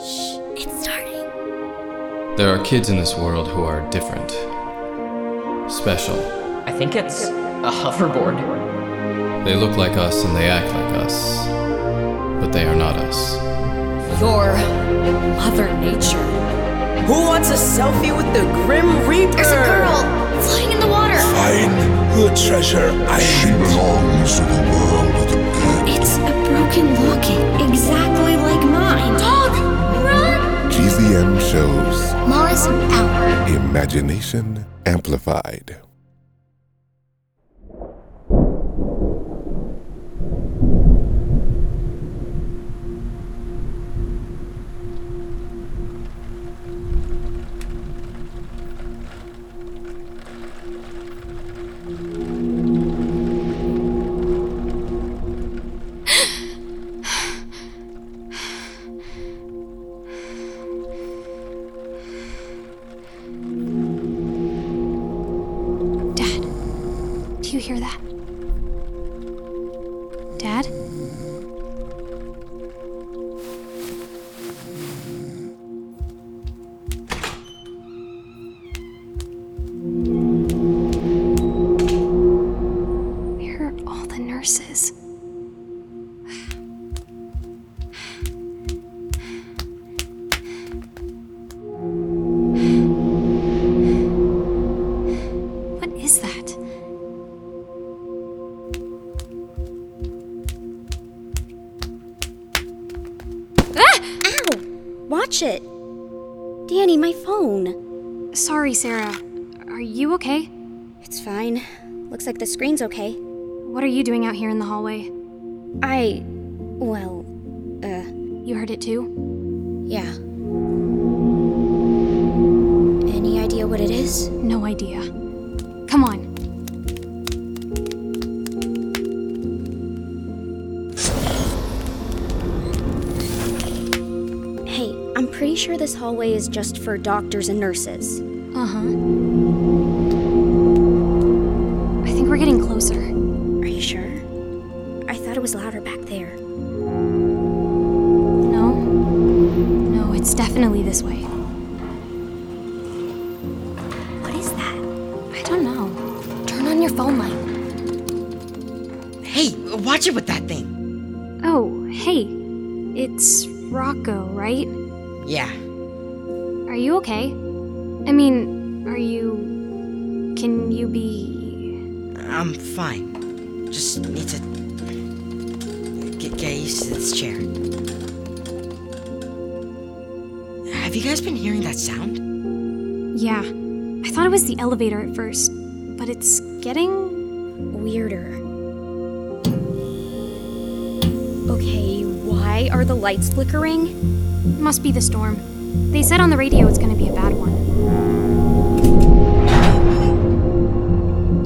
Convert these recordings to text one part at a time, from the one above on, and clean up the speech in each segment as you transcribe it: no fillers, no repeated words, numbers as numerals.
Shh, it's starting. There are kids in this world who are different. Special. I think it's a hoverboard. They look like us and they act like us, but they are not us. Your Mother Nature. Who wants a selfie with the Grim Reaper? There's a girl flying in the water. Find her treasure. She belongs to the world of the dead. It's a broken locket, exactly like mine. Dog, run! GZM shows. Mars out. Imagination amplified. It. Danny, my phone. Sorry, Sarah. Are you okay? It's fine. Looks like the screen's okay. What are you doing out here in the hallway? You heard it too? Yeah. Any idea what it is? No idea. Come on. Pretty sure this hallway is just for doctors and nurses. Uh-huh. I think we're getting closer. Are you sure? I thought it was louder back there. No, it's definitely this way. What is that? I don't know. Turn on your phone light. Hey, watch it with that thing. Oh, hey. It's Rocco, right? Yeah. Are you okay? I mean, can you be... I'm fine. Just need to get used to this chair. Have you guys been hearing that sound? Yeah. I thought it was the elevator at first, but it's getting... weirder. Okay, why are the lights flickering? Must be the storm. They said on the radio it's gonna be a bad one.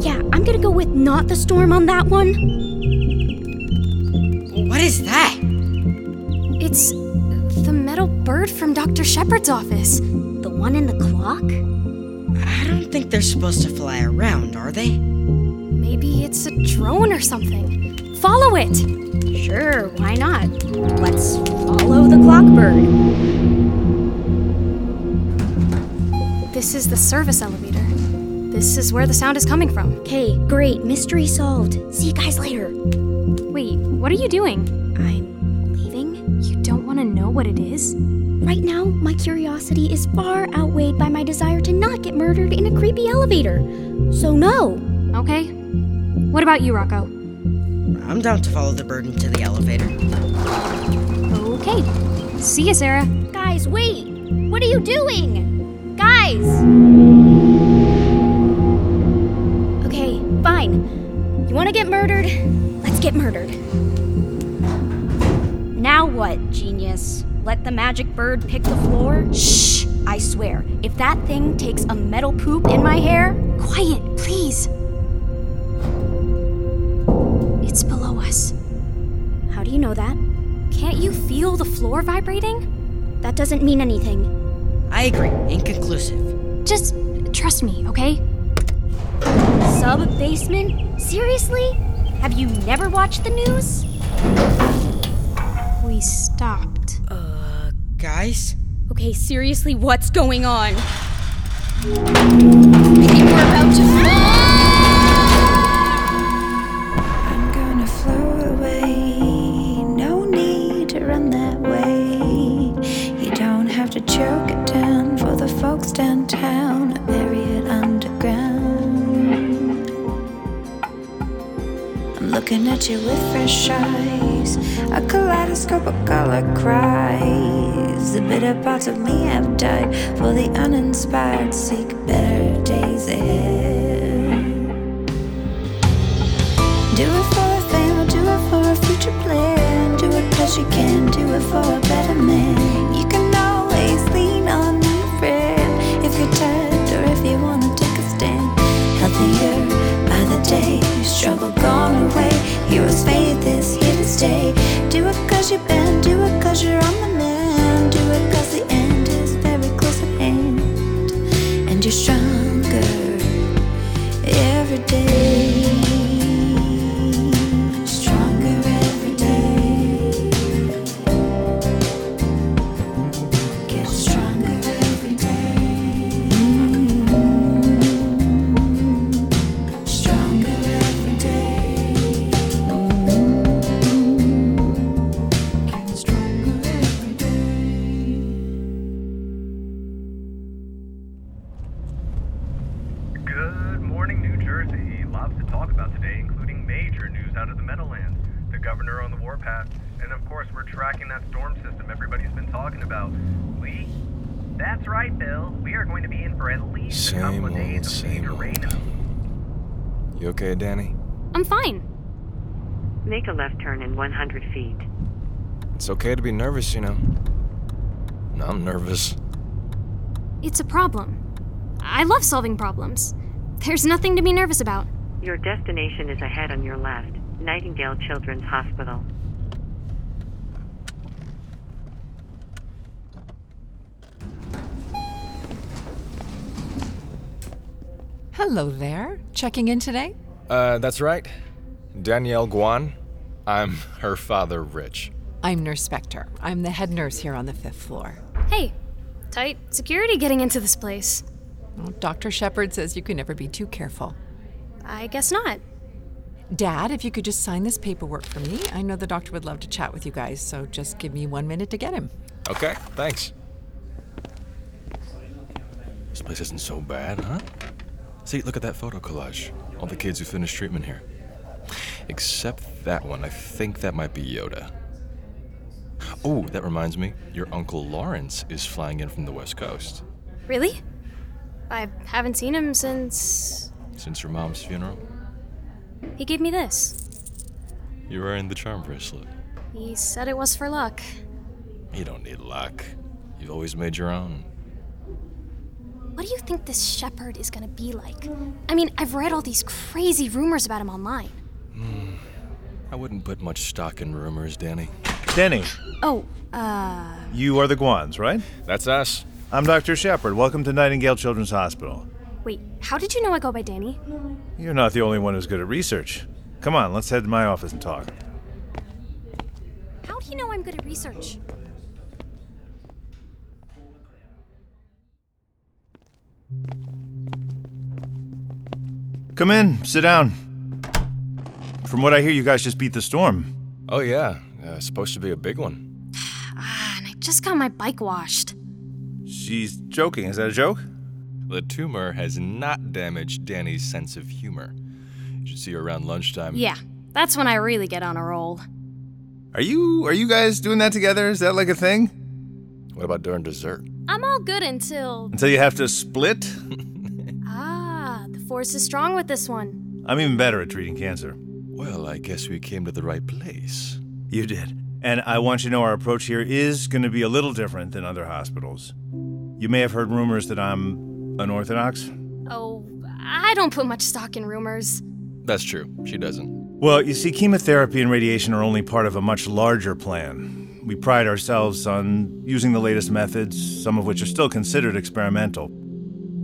Yeah, I'm gonna go with not the storm on that one. What is that? It's the metal bird from Dr. Shepherd's office. The one in the clock? I don't think they're supposed to fly around, are they? Maybe it's a drone or something. Follow it! Sure, why not? Let's follow the clockbird. This is the service elevator. This is where the sound is coming from. Okay, great. Mystery solved. See you guys later. Wait, what are you doing? I'm leaving? You don't want to know what it is? Right now, my curiosity is far outweighed by my desire to not get murdered in a creepy elevator. So no. Okay. What about you, Rocco? I'm down to follow the bird into the elevator. Okay. See ya, Sarah. Guys, wait! What are you doing? Guys! Okay, fine. You wanna get murdered? Let's get murdered. Now what, genius? Let the magic bird pick the floor? Shh! I swear, if that thing takes a metal poop in my hair... Quiet, please! It's below us. How do you know that? Can't you feel the floor vibrating? That doesn't mean anything. I agree. Inconclusive. Just trust me, okay? Sub-basement? Seriously? Have you never watched the news? We stopped. Guys? Okay, seriously, what's going on? People are about to fall! I'm gonna float away. No need to run that way. You don't have to choke it down for the folks downtown. Bury it underground. I'm looking at you with fresh eyes. A kaleidoscope of color cries. The bitter parts of me have died, for the uninspired seek better days ahead. Do it for a fame, do it for a future plan. Do it 'cause you can, do it for a better man. You can always lean on a friend if you're tired or if you wanna take a stand. Healthier by the day, your struggle gone away. Heroes faith is here to stay. Do it 'cause you've been, do it 'cause you're on the mend. Do it 'cause the end is very close at hand. And you're stronger every day. Stronger every day. Get stronger every day. Stronger every day. Get stronger every day. Good morning, New Jersey. Lots to talk about today, including major news out of the Meadowlands, the governor on the warpath, and of course, we're tracking that storm system everybody's been talking about. Lee? That's right, Bill. We are going to be in for at least a couple of days of major rain. You okay, Danny? I'm fine. Make a left turn in 100 feet. It's okay to be nervous, you know. I'm nervous. It's a problem. I love solving problems. There's nothing to be nervous about. Your destination is ahead on your left, Nightingale Children's Hospital. Hello there. Checking in today? That's right. Danielle Guan. I'm her father, Rich. I'm Nurse Spector. I'm the head nurse here on the 5th floor. Hey, tight security getting into this place. Well, Dr. Shepherd says you can never be too careful. I guess not. Dad, if you could just sign this paperwork for me. I know the doctor would love to chat with you guys, so just give me 1 minute to get him. Okay, thanks. This place isn't so bad, huh? See, look at that photo collage. All the kids who finished treatment here. Except that one. I think that might be Yoda. Oh, that reminds me. Your uncle Lawrence is flying in from the West Coast. Really? I haven't seen him since... Since your mom's funeral? He gave me this. You're wearing the charm bracelet. He said it was for luck. You don't need luck. You've always made your own. What do you think this Shepherd is gonna be like? I mean, I've read all these crazy rumors about him online. I wouldn't put much stock in rumors, Danny. Danny, you are the Guans, right? That's us. I'm Dr. Shepherd. Welcome to Nightingale Children's Hospital. Wait, how did you know I go by Danny? You're not the only one who's good at research. Come on, let's head to my office and talk. How do you know I'm good at research? Come in, sit down. From what I hear, you guys just beat the storm. Oh yeah, supposed to be a big one. And I just got my bike washed. She's joking, is that a joke? The tumor has not damaged Danny's sense of humor. You should see her around lunchtime. Yeah, that's when I really get on a roll. Are you guys doing that together? Is that like a thing? What about during dessert? I'm all good until... Until you have to split? The force is strong with this one. I'm even better at treating cancer. Well, I guess we came to the right place. You did. And I want you to know our approach here is going to be a little different than other hospitals. You may have heard rumors that I'm unorthodox. Oh, I don't put much stock in rumors. That's true. She doesn't. Well, you see, chemotherapy and radiation are only part of a much larger plan. We pride ourselves on using the latest methods, some of which are still considered experimental.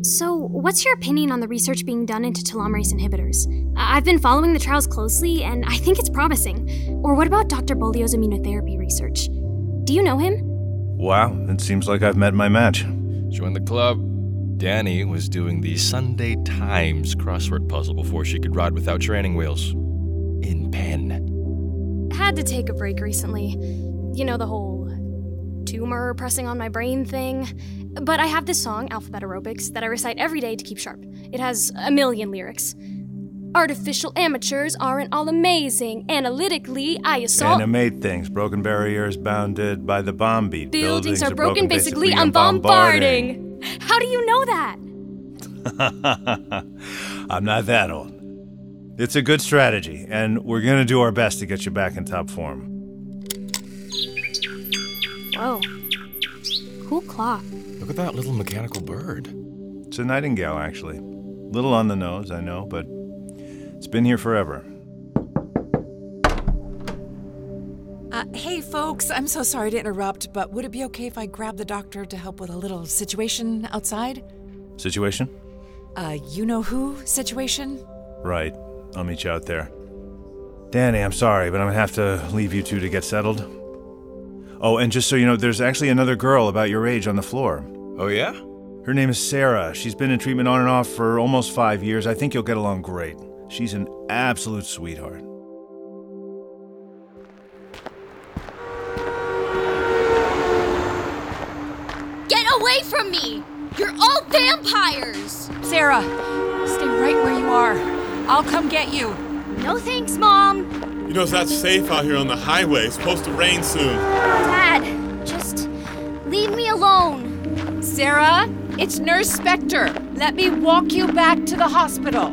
So, what's your opinion on the research being done into telomerase inhibitors? I've been following the trials closely, and I think it's promising. Or what about Dr. Bolio's immunotherapy research? Do you know him? Wow, it seems like I've met my match. Join the club. Danny was doing the Sunday Times crossword puzzle before she could ride without training wheels. In pen. Had to take a break recently. You know, the whole tumor pressing on my brain thing. But I have this song, Alphabet Aerobics, that I recite every day to keep sharp. It has 1,000,000 lyrics. Artificial amateurs aren't all amazing. Analytically, I assault... Animate things. Broken barriers bounded by the bomb beat. Buildings are broken. Basically, I'm bombarding. How do you know that? I'm not that old. It's a good strategy, and we're going to do our best to get you back in top form. Whoa. Cool clock. Look at that little mechanical bird. It's a nightingale, actually. Little on the nose, I know, but... it's been here forever. Hey, folks, I'm so sorry to interrupt, but would it be okay if I grab the doctor to help with a little situation outside? Situation? You-know-who situation? Right. I'll meet you out there. Danny, I'm sorry, but I'm gonna have to leave you two to get settled. Oh, and just so you know, there's actually another girl about your age on the floor. Oh, yeah? Her name is Sarah. She's been in treatment on and off for almost 5 years. I think you'll get along great. She's an absolute sweetheart. Get away from me! You're all vampires! Sarah, stay right where you are. I'll come get you. No thanks, Mom. You know, it's not safe out here on the highway. It's supposed to rain soon. Dad, just leave me alone. Sarah, it's Nurse Spector. Let me walk you back to the hospital.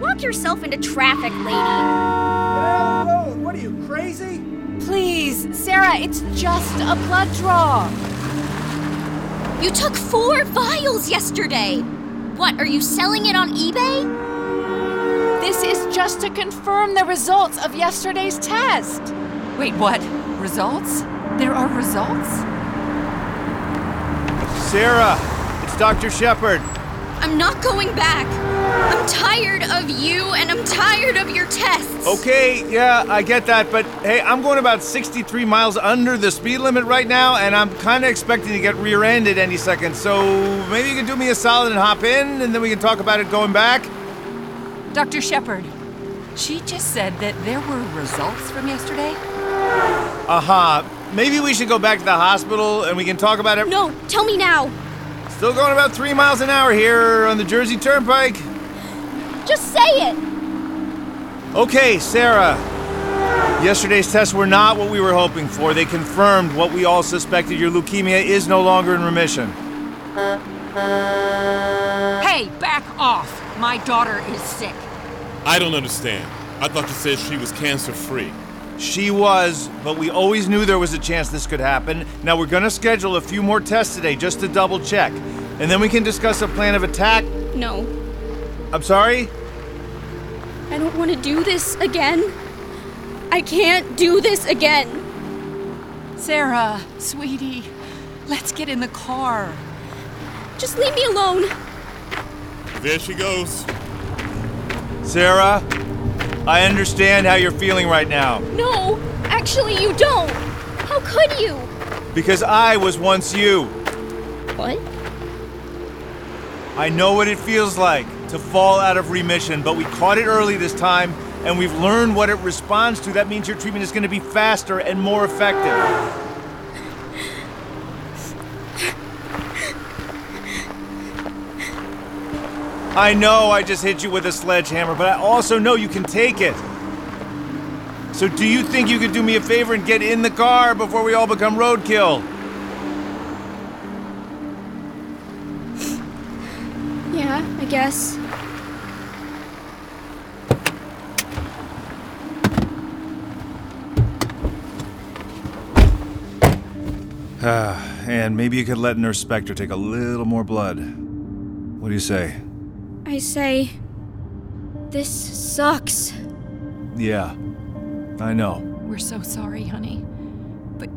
Walk yourself into traffic, lady. Get out of the road. What are you, crazy? Please, Sarah, it's just a blood draw. You took 4 vials yesterday. What, are you selling it on eBay? This is just to confirm the results of yesterday's test. Wait, what? Results? There are results? Sarah, it's Dr. Shepherd. I'm not going back. I'm tired of you, and I'm tired of your tests. Okay, yeah, I get that, but hey, I'm going about 63 miles under the speed limit right now, and I'm kind of expecting to get rear-ended any second, so maybe you can do me a solid and hop in, and then we can talk about it going back? Dr. Shepherd, she just said that there were results from yesterday? Maybe we should go back to the hospital, and we can talk about it. No, tell me now. Still going about 3 miles an hour here on the Jersey Turnpike. Just say it! Okay, Sarah. Yesterday's tests were not what we were hoping for. They confirmed what we all suspected. Your leukemia is no longer in remission. Hey, back off. My daughter is sick. I don't understand. I thought you said she was cancer-free. She was, but we always knew there was a chance this could happen. Now we're gonna schedule a few more tests today just to double check. And then we can discuss a plan of attack. No. I'm sorry? I don't want to do this again. I can't do this again. Sarah, sweetie, let's get in the car. Just leave me alone. There she goes. Sarah, I understand how you're feeling right now. No, actually you don't. How could you? Because I was once you. What? I know what it feels like to fall out of remission, but we caught it early this time, and we've learned what it responds to. That means your treatment is going to be faster and more effective. I know I just hit you with a sledgehammer, but I also know you can take it. So do you think you could do me a favor and get in the car before we all become roadkill? Yeah, I guess. And maybe you could let Nurse Spector take a little more blood. What do you say? I say... this sucks. Yeah, I know. We're so sorry, honey. But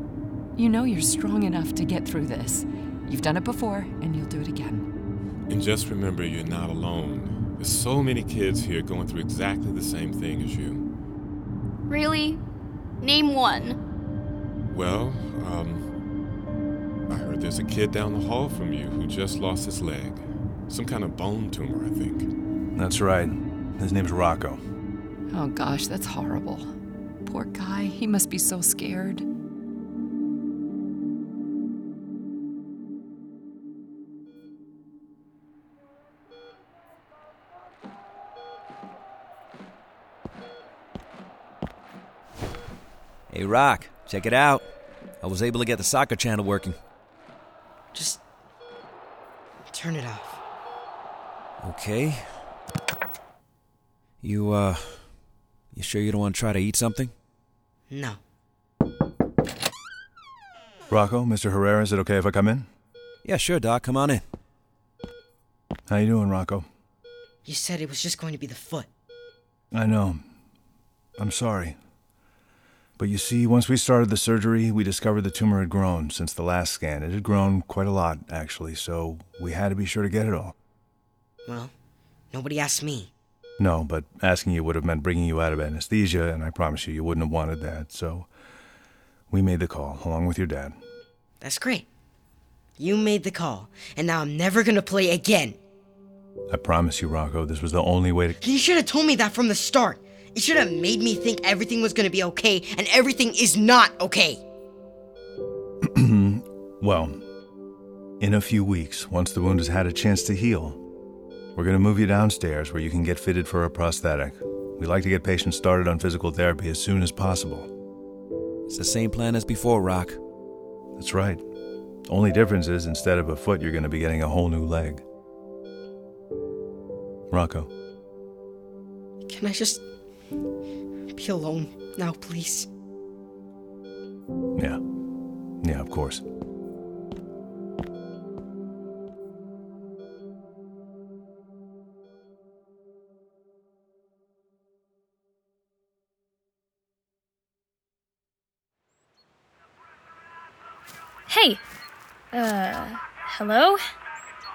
you know you're strong enough to get through this. You've done it before, and you'll do it again. And just remember, you're not alone. There's so many kids here going through exactly the same thing as you. Really? Name one. Well, there's a kid down the hall from you who just lost his leg. Some kind of bone tumor, I think. That's right. His name's Rocco. Oh gosh, that's horrible. Poor guy, he must be so scared. Hey, Rock, check it out. I was able to get the soccer channel working. Just turn it off. Okay. You sure you don't want to try to eat something? No. Rocco, Mr. Herrera, is it okay if I come in? Yeah, sure, Doc. Come on in. How you doing, Rocco? You said it was just going to be the foot. I know. I'm sorry. But you see, once we started the surgery, we discovered the tumor had grown since the last scan. It had grown quite a lot, actually, so we had to be sure to get it all. Well, nobody asked me. No, but asking you would have meant bringing you out of anesthesia, and I promise you, you wouldn't have wanted that, so we made the call, along with your dad. That's great. You made the call, and now I'm never gonna play again. I promise you, Rocco, this was the only way to... You should have told me that from the start. It should have made me think everything was going to be okay, and everything is not okay. Well, in a few weeks, once the wound has had a chance to heal, we're going to move you downstairs where you can get fitted for a prosthetic. We like to get patients started on physical therapy as soon as possible. It's the same plan as before, Rock. That's right. Only difference is, instead of a foot, you're going to be getting a whole new leg. Rocco. Can I just... be alone now, please? Yeah, of course. Hey! Hello?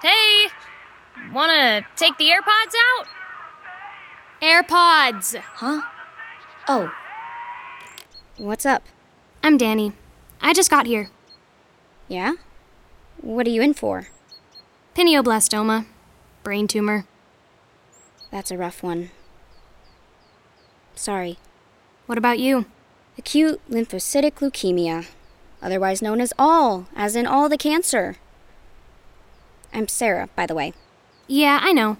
Hey! Wanna take the AirPods out? AirPods! Huh? Oh. What's up? I'm Danny. I just got here. Yeah? What are you in for? Pineoblastoma. Brain tumor. That's a rough one. Sorry. What about you? Acute lymphocytic leukemia, otherwise known as ALL, as in all the cancer. I'm Sarah, by the way. Yeah, I know.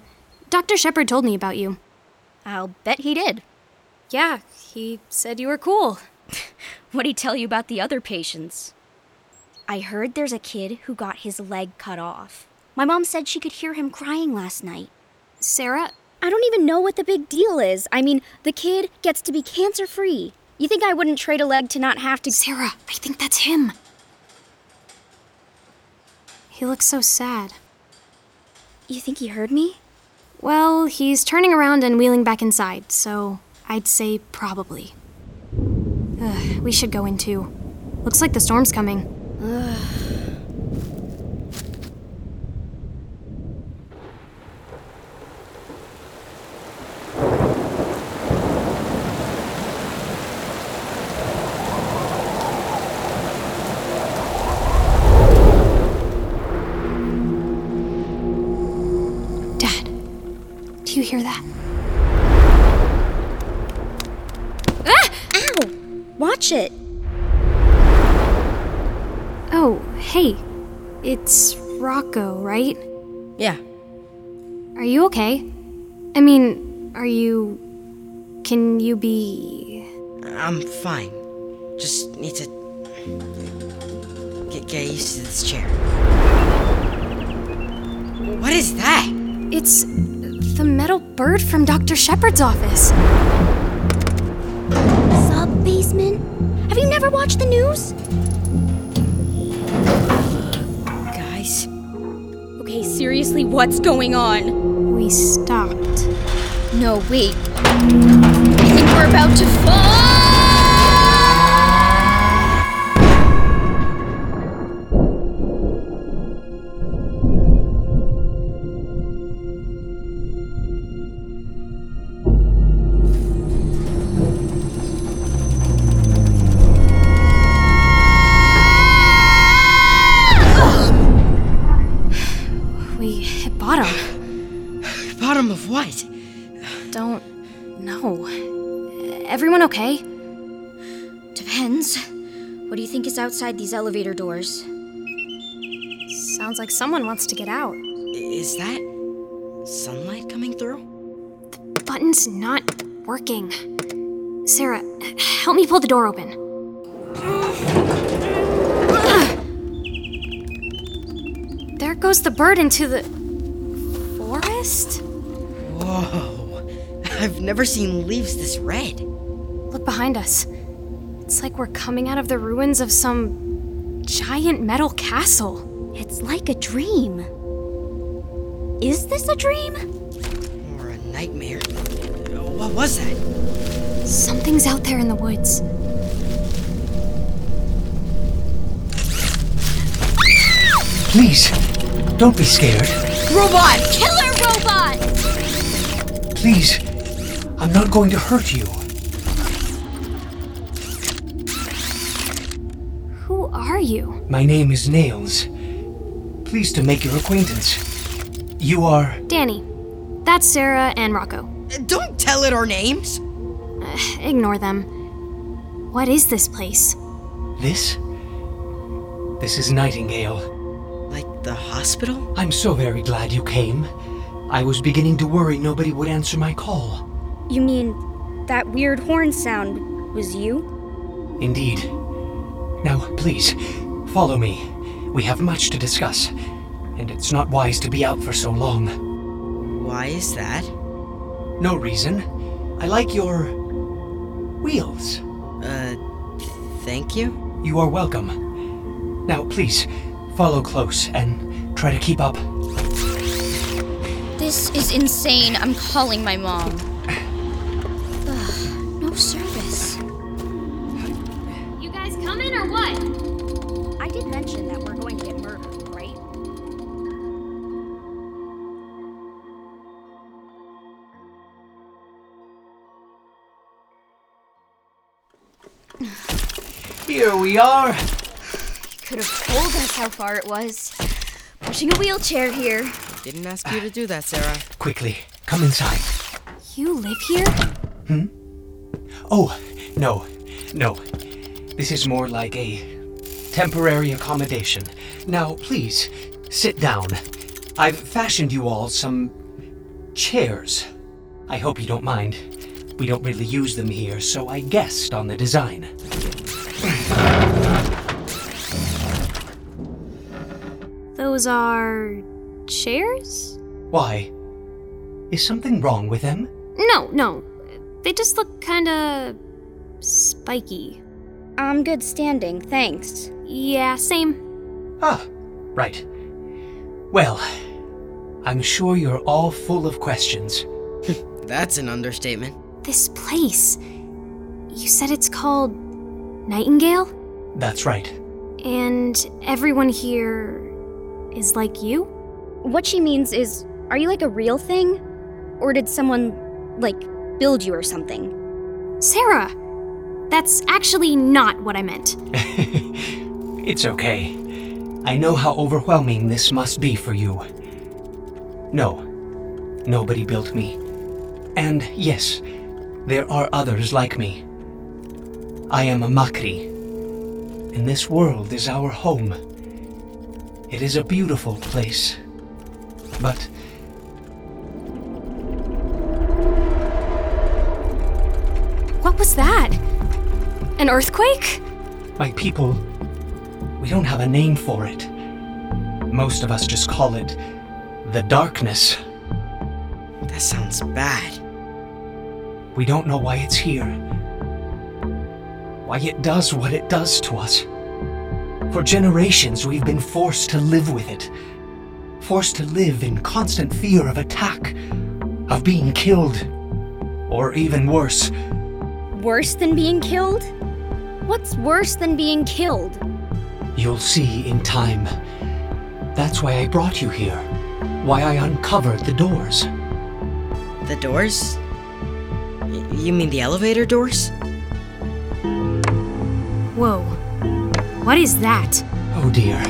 Dr. Shepherd told me about you. I'll bet he did. Yeah, he said you were cool. What'd he tell you about the other patients? I heard there's a kid who got his leg cut off. My mom said she could hear him crying last night. Sarah? I don't even know what the big deal is. I mean, the kid gets to be cancer-free. You think I wouldn't trade a leg to not have to... Sarah, I think that's him. He looks so sad. You think he heard me? Well, he's turning around and wheeling back inside, so I'd say probably. Ugh, we should go in too. Looks like the storm's coming. Ugh. Do you hear that? Ah! Ow! Watch it! Oh, hey. It's Rocco, right? Yeah. Are you okay? I mean, are you... can you be... I'm fine. Just need to... get used to this chair. What is that? It's... the metal bird from Dr. Shepherd's office. Sub-basement? Have you never watched the news? Guys. Okay, seriously, what's going on? We stopped. No, wait. I think we're about to Of what? Don't know. Everyone okay? Depends. What do you think is outside these elevator doors? Sounds like someone wants to get out. Is that sunlight coming through? The button's not working. Sarah, help me pull the door open. There goes the bird into the forest? Whoa. I've never seen leaves this red. Look behind us. It's like we're coming out of the ruins of some giant metal castle. It's like a dream. Is this a dream? Or a nightmare? What was that? Something's out there in the woods. Please, don't be scared. Robot! Killer robot! Please, I'm not going to hurt you. Who are you? My name is Nails. Pleased to make your acquaintance. You are... Danny. That's Sarah and Rocco. Don't tell it our names! Ignore them. What is this place? This? This is Nightingale. Like the hospital? I'm so very glad you came. I was beginning to worry nobody would answer my call. You mean that weird horn sound was you? Indeed. Now, please, follow me. We have much to discuss, and it's not wise to be out for so long. Why is that? No reason. I like your... wheels. Thank you? You are welcome. Now, please... follow close and try to keep up. This is insane. I'm calling my mom. Ugh, no service. You guys coming or what? I did mention that we're going to get murdered, right? Here we are. Could have told us how far it was. Pushing a wheelchair here. Didn't ask you to do that, Sarah. Quickly, come inside. You live here? Hmm? Oh, no. This is more like a temporary accommodation. Now, please, sit down. I've fashioned you all some chairs. I hope you don't mind. We don't really use them here, so I guessed on the design. Those are... chairs? Why? Is something wrong with them? No. They just look kinda... spiky. I'm good standing, thanks. Yeah, same. Ah, right. Well, I'm sure you're all full of questions. That's an understatement. This place... you said it's called... Nightingale? That's right. And everyone here... is like you? What she means is, are you like a real thing? Or did someone, like, build you or something? Sarah! That's actually not what I meant. It's okay. I know how overwhelming this must be for you. No, nobody built me. And yes, there are others like me. I am a Makri. And this world is our home. It is a beautiful place, but... what was that? An earthquake? My people, we don't have a name for it. Most of us just call it the darkness. That sounds bad. We don't know why it's here. Why it does what it does to us. For generations, we've been forced to live with it. Forced to live in constant fear of attack, of being killed, or even worse. Worse than being killed? What's worse than being killed? You'll see in time. That's why I brought you here. Why I uncovered the doors. The doors? You mean the elevator doors? Whoa. What is that? Oh dear.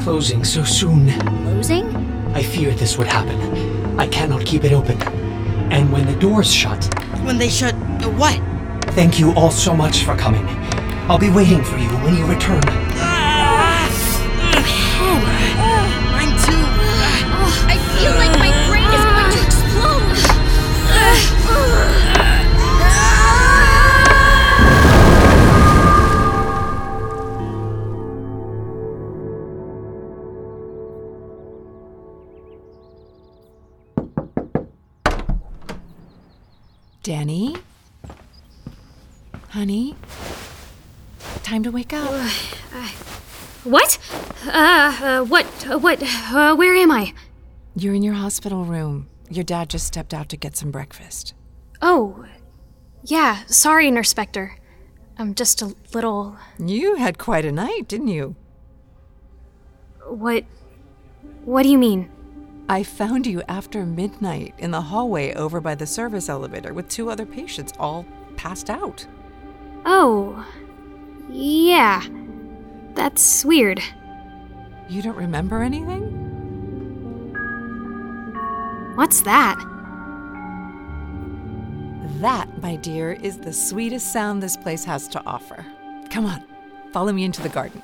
Closing so soon. Closing? I feared this would happen. I cannot keep it open. And when the doors shut... When they shut... what? Thank you all so much for coming. I'll be waiting for you when you return. I'm too... I feel like my brain is going to explode! Danny? Honey? Time to wake up. What? Where am I? You're in your hospital room. Your dad just stepped out to get some breakfast. Oh. Yeah, sorry, Nurse Spector. I'm just a little... You had quite a night, didn't you? What do you mean? I found you after midnight in the hallway over by the service elevator with two other patients all passed out. Oh, yeah. That's weird. You don't remember anything? What's that? That, my dear, is the sweetest sound this place has to offer. Come on, follow me into the garden.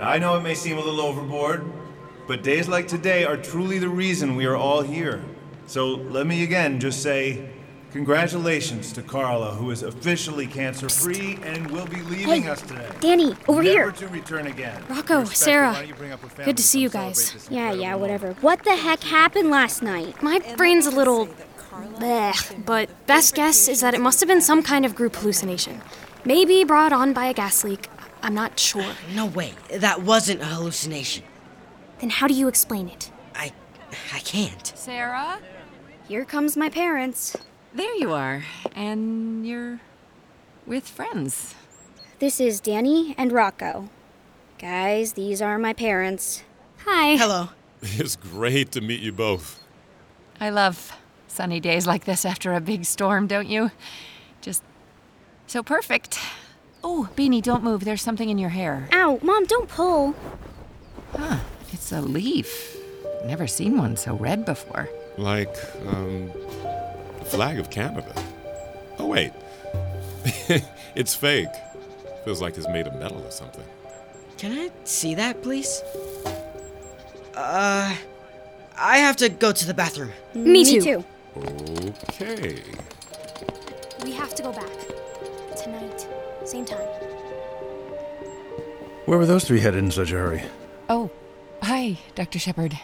I know it may seem a little overboard, but days like today are truly the reason we are all here. So let me again just say, congratulations to Carla, who is officially cancer-free and will be leaving us today. Danny, over here. Never to return again. Rocco, Sarah, good to see you guys. Yeah, whatever. What the heck happened last night? My brain's a little bleh, but best guess is that it must have been some kind of group hallucination. Maybe brought on by a gas leak. I'm not sure. No way. That wasn't a hallucination. Then how do you explain it? I can't. Sarah? Here comes my parents. There you are. And you're with friends. This is Danny and Rocco. Guys, these are my parents. Hi. Hello. It's great to meet you both. I love sunny days like this after a big storm, don't you? Just so perfect. Oh, Beanie, don't move. There's something in your hair. Ow, Mom, don't pull. Huh, it's a leaf. Never seen one so red before. Like, the flag of Canada. Oh, wait. It's fake. Feels like it's made of metal or something. Can I see that, please? I have to go to the bathroom. Me too. Okay. We have to go back. Tonight. Same time. Where were those three headed in such a hurry? Oh, hi, Dr. Shepherd,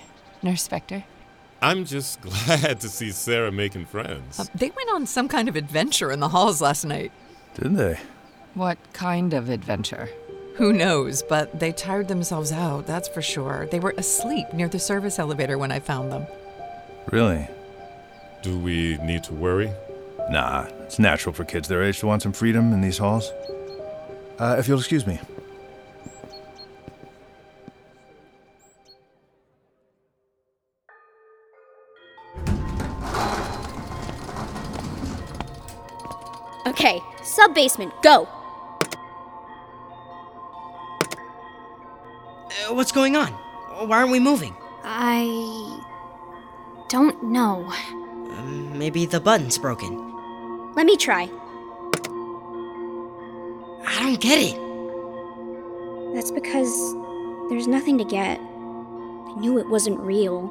Nurse Spector. I'm just glad to see Sarah making friends. They went on some kind of adventure in the halls last night. Didn't they? What kind of adventure? Who knows, but they tired themselves out, that's for sure. They were asleep near the service elevator when I found them. Really? Do we need to worry? Nah, it's natural for kids their age to want some freedom in these halls. If you'll excuse me. Okay, sub-basement, go! What's going on? Why aren't we moving? I... don't know. Maybe the button's broken. Let me try. I don't get it. That's because there's nothing to get. I knew it wasn't real.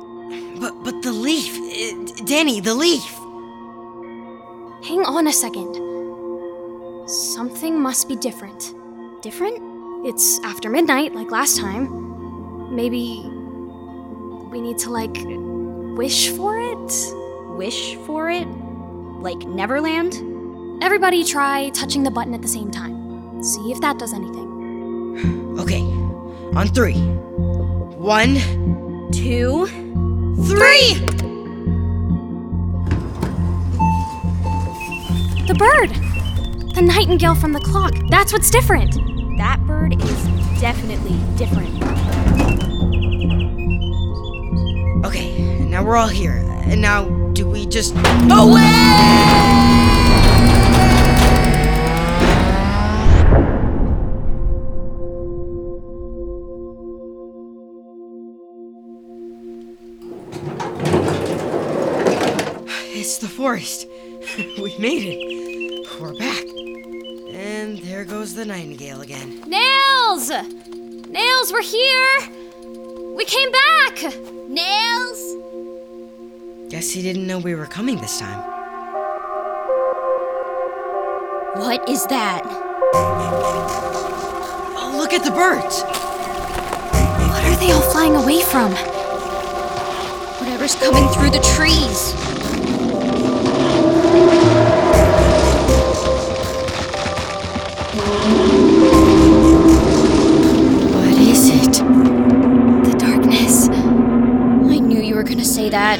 But the leaf. Danny, the leaf. Hang on a second. Something must be different. Different? It's after midnight, like last time. Maybe we need to, like, wish for it? Wish for it? Like Neverland? Everybody try touching the button at the same time. See if that does anything. Okay. On three. 1, 2, 3! The bird! The nightingale from the clock. That's what's different. That bird is definitely different. Okay, now we're all here. And now, do we just... Oh, wait! It's the forest. We made it. We're back. And there goes the nightingale again. Nails! Nails, we're here! We came back! Nails! Guess he didn't know we were coming this time. What is that? Oh, look at the birds! What are they all flying away from? Whatever's coming through the trees. What is it? The darkness. I knew you were gonna say that.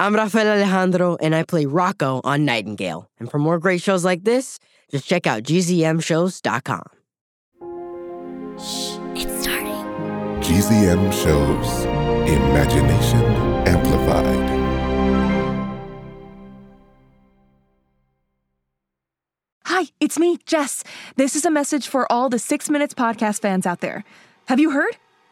I'm Rafael Alejandro, and I play Rocco on Nightingale. And for more great shows like this, just check out gzmshows.com. Shh, it's starting. GZM Shows. Imagination amplified. Hi, it's me, Jess. This is a message for all the 6 Minutes podcast fans out there. Have you heard?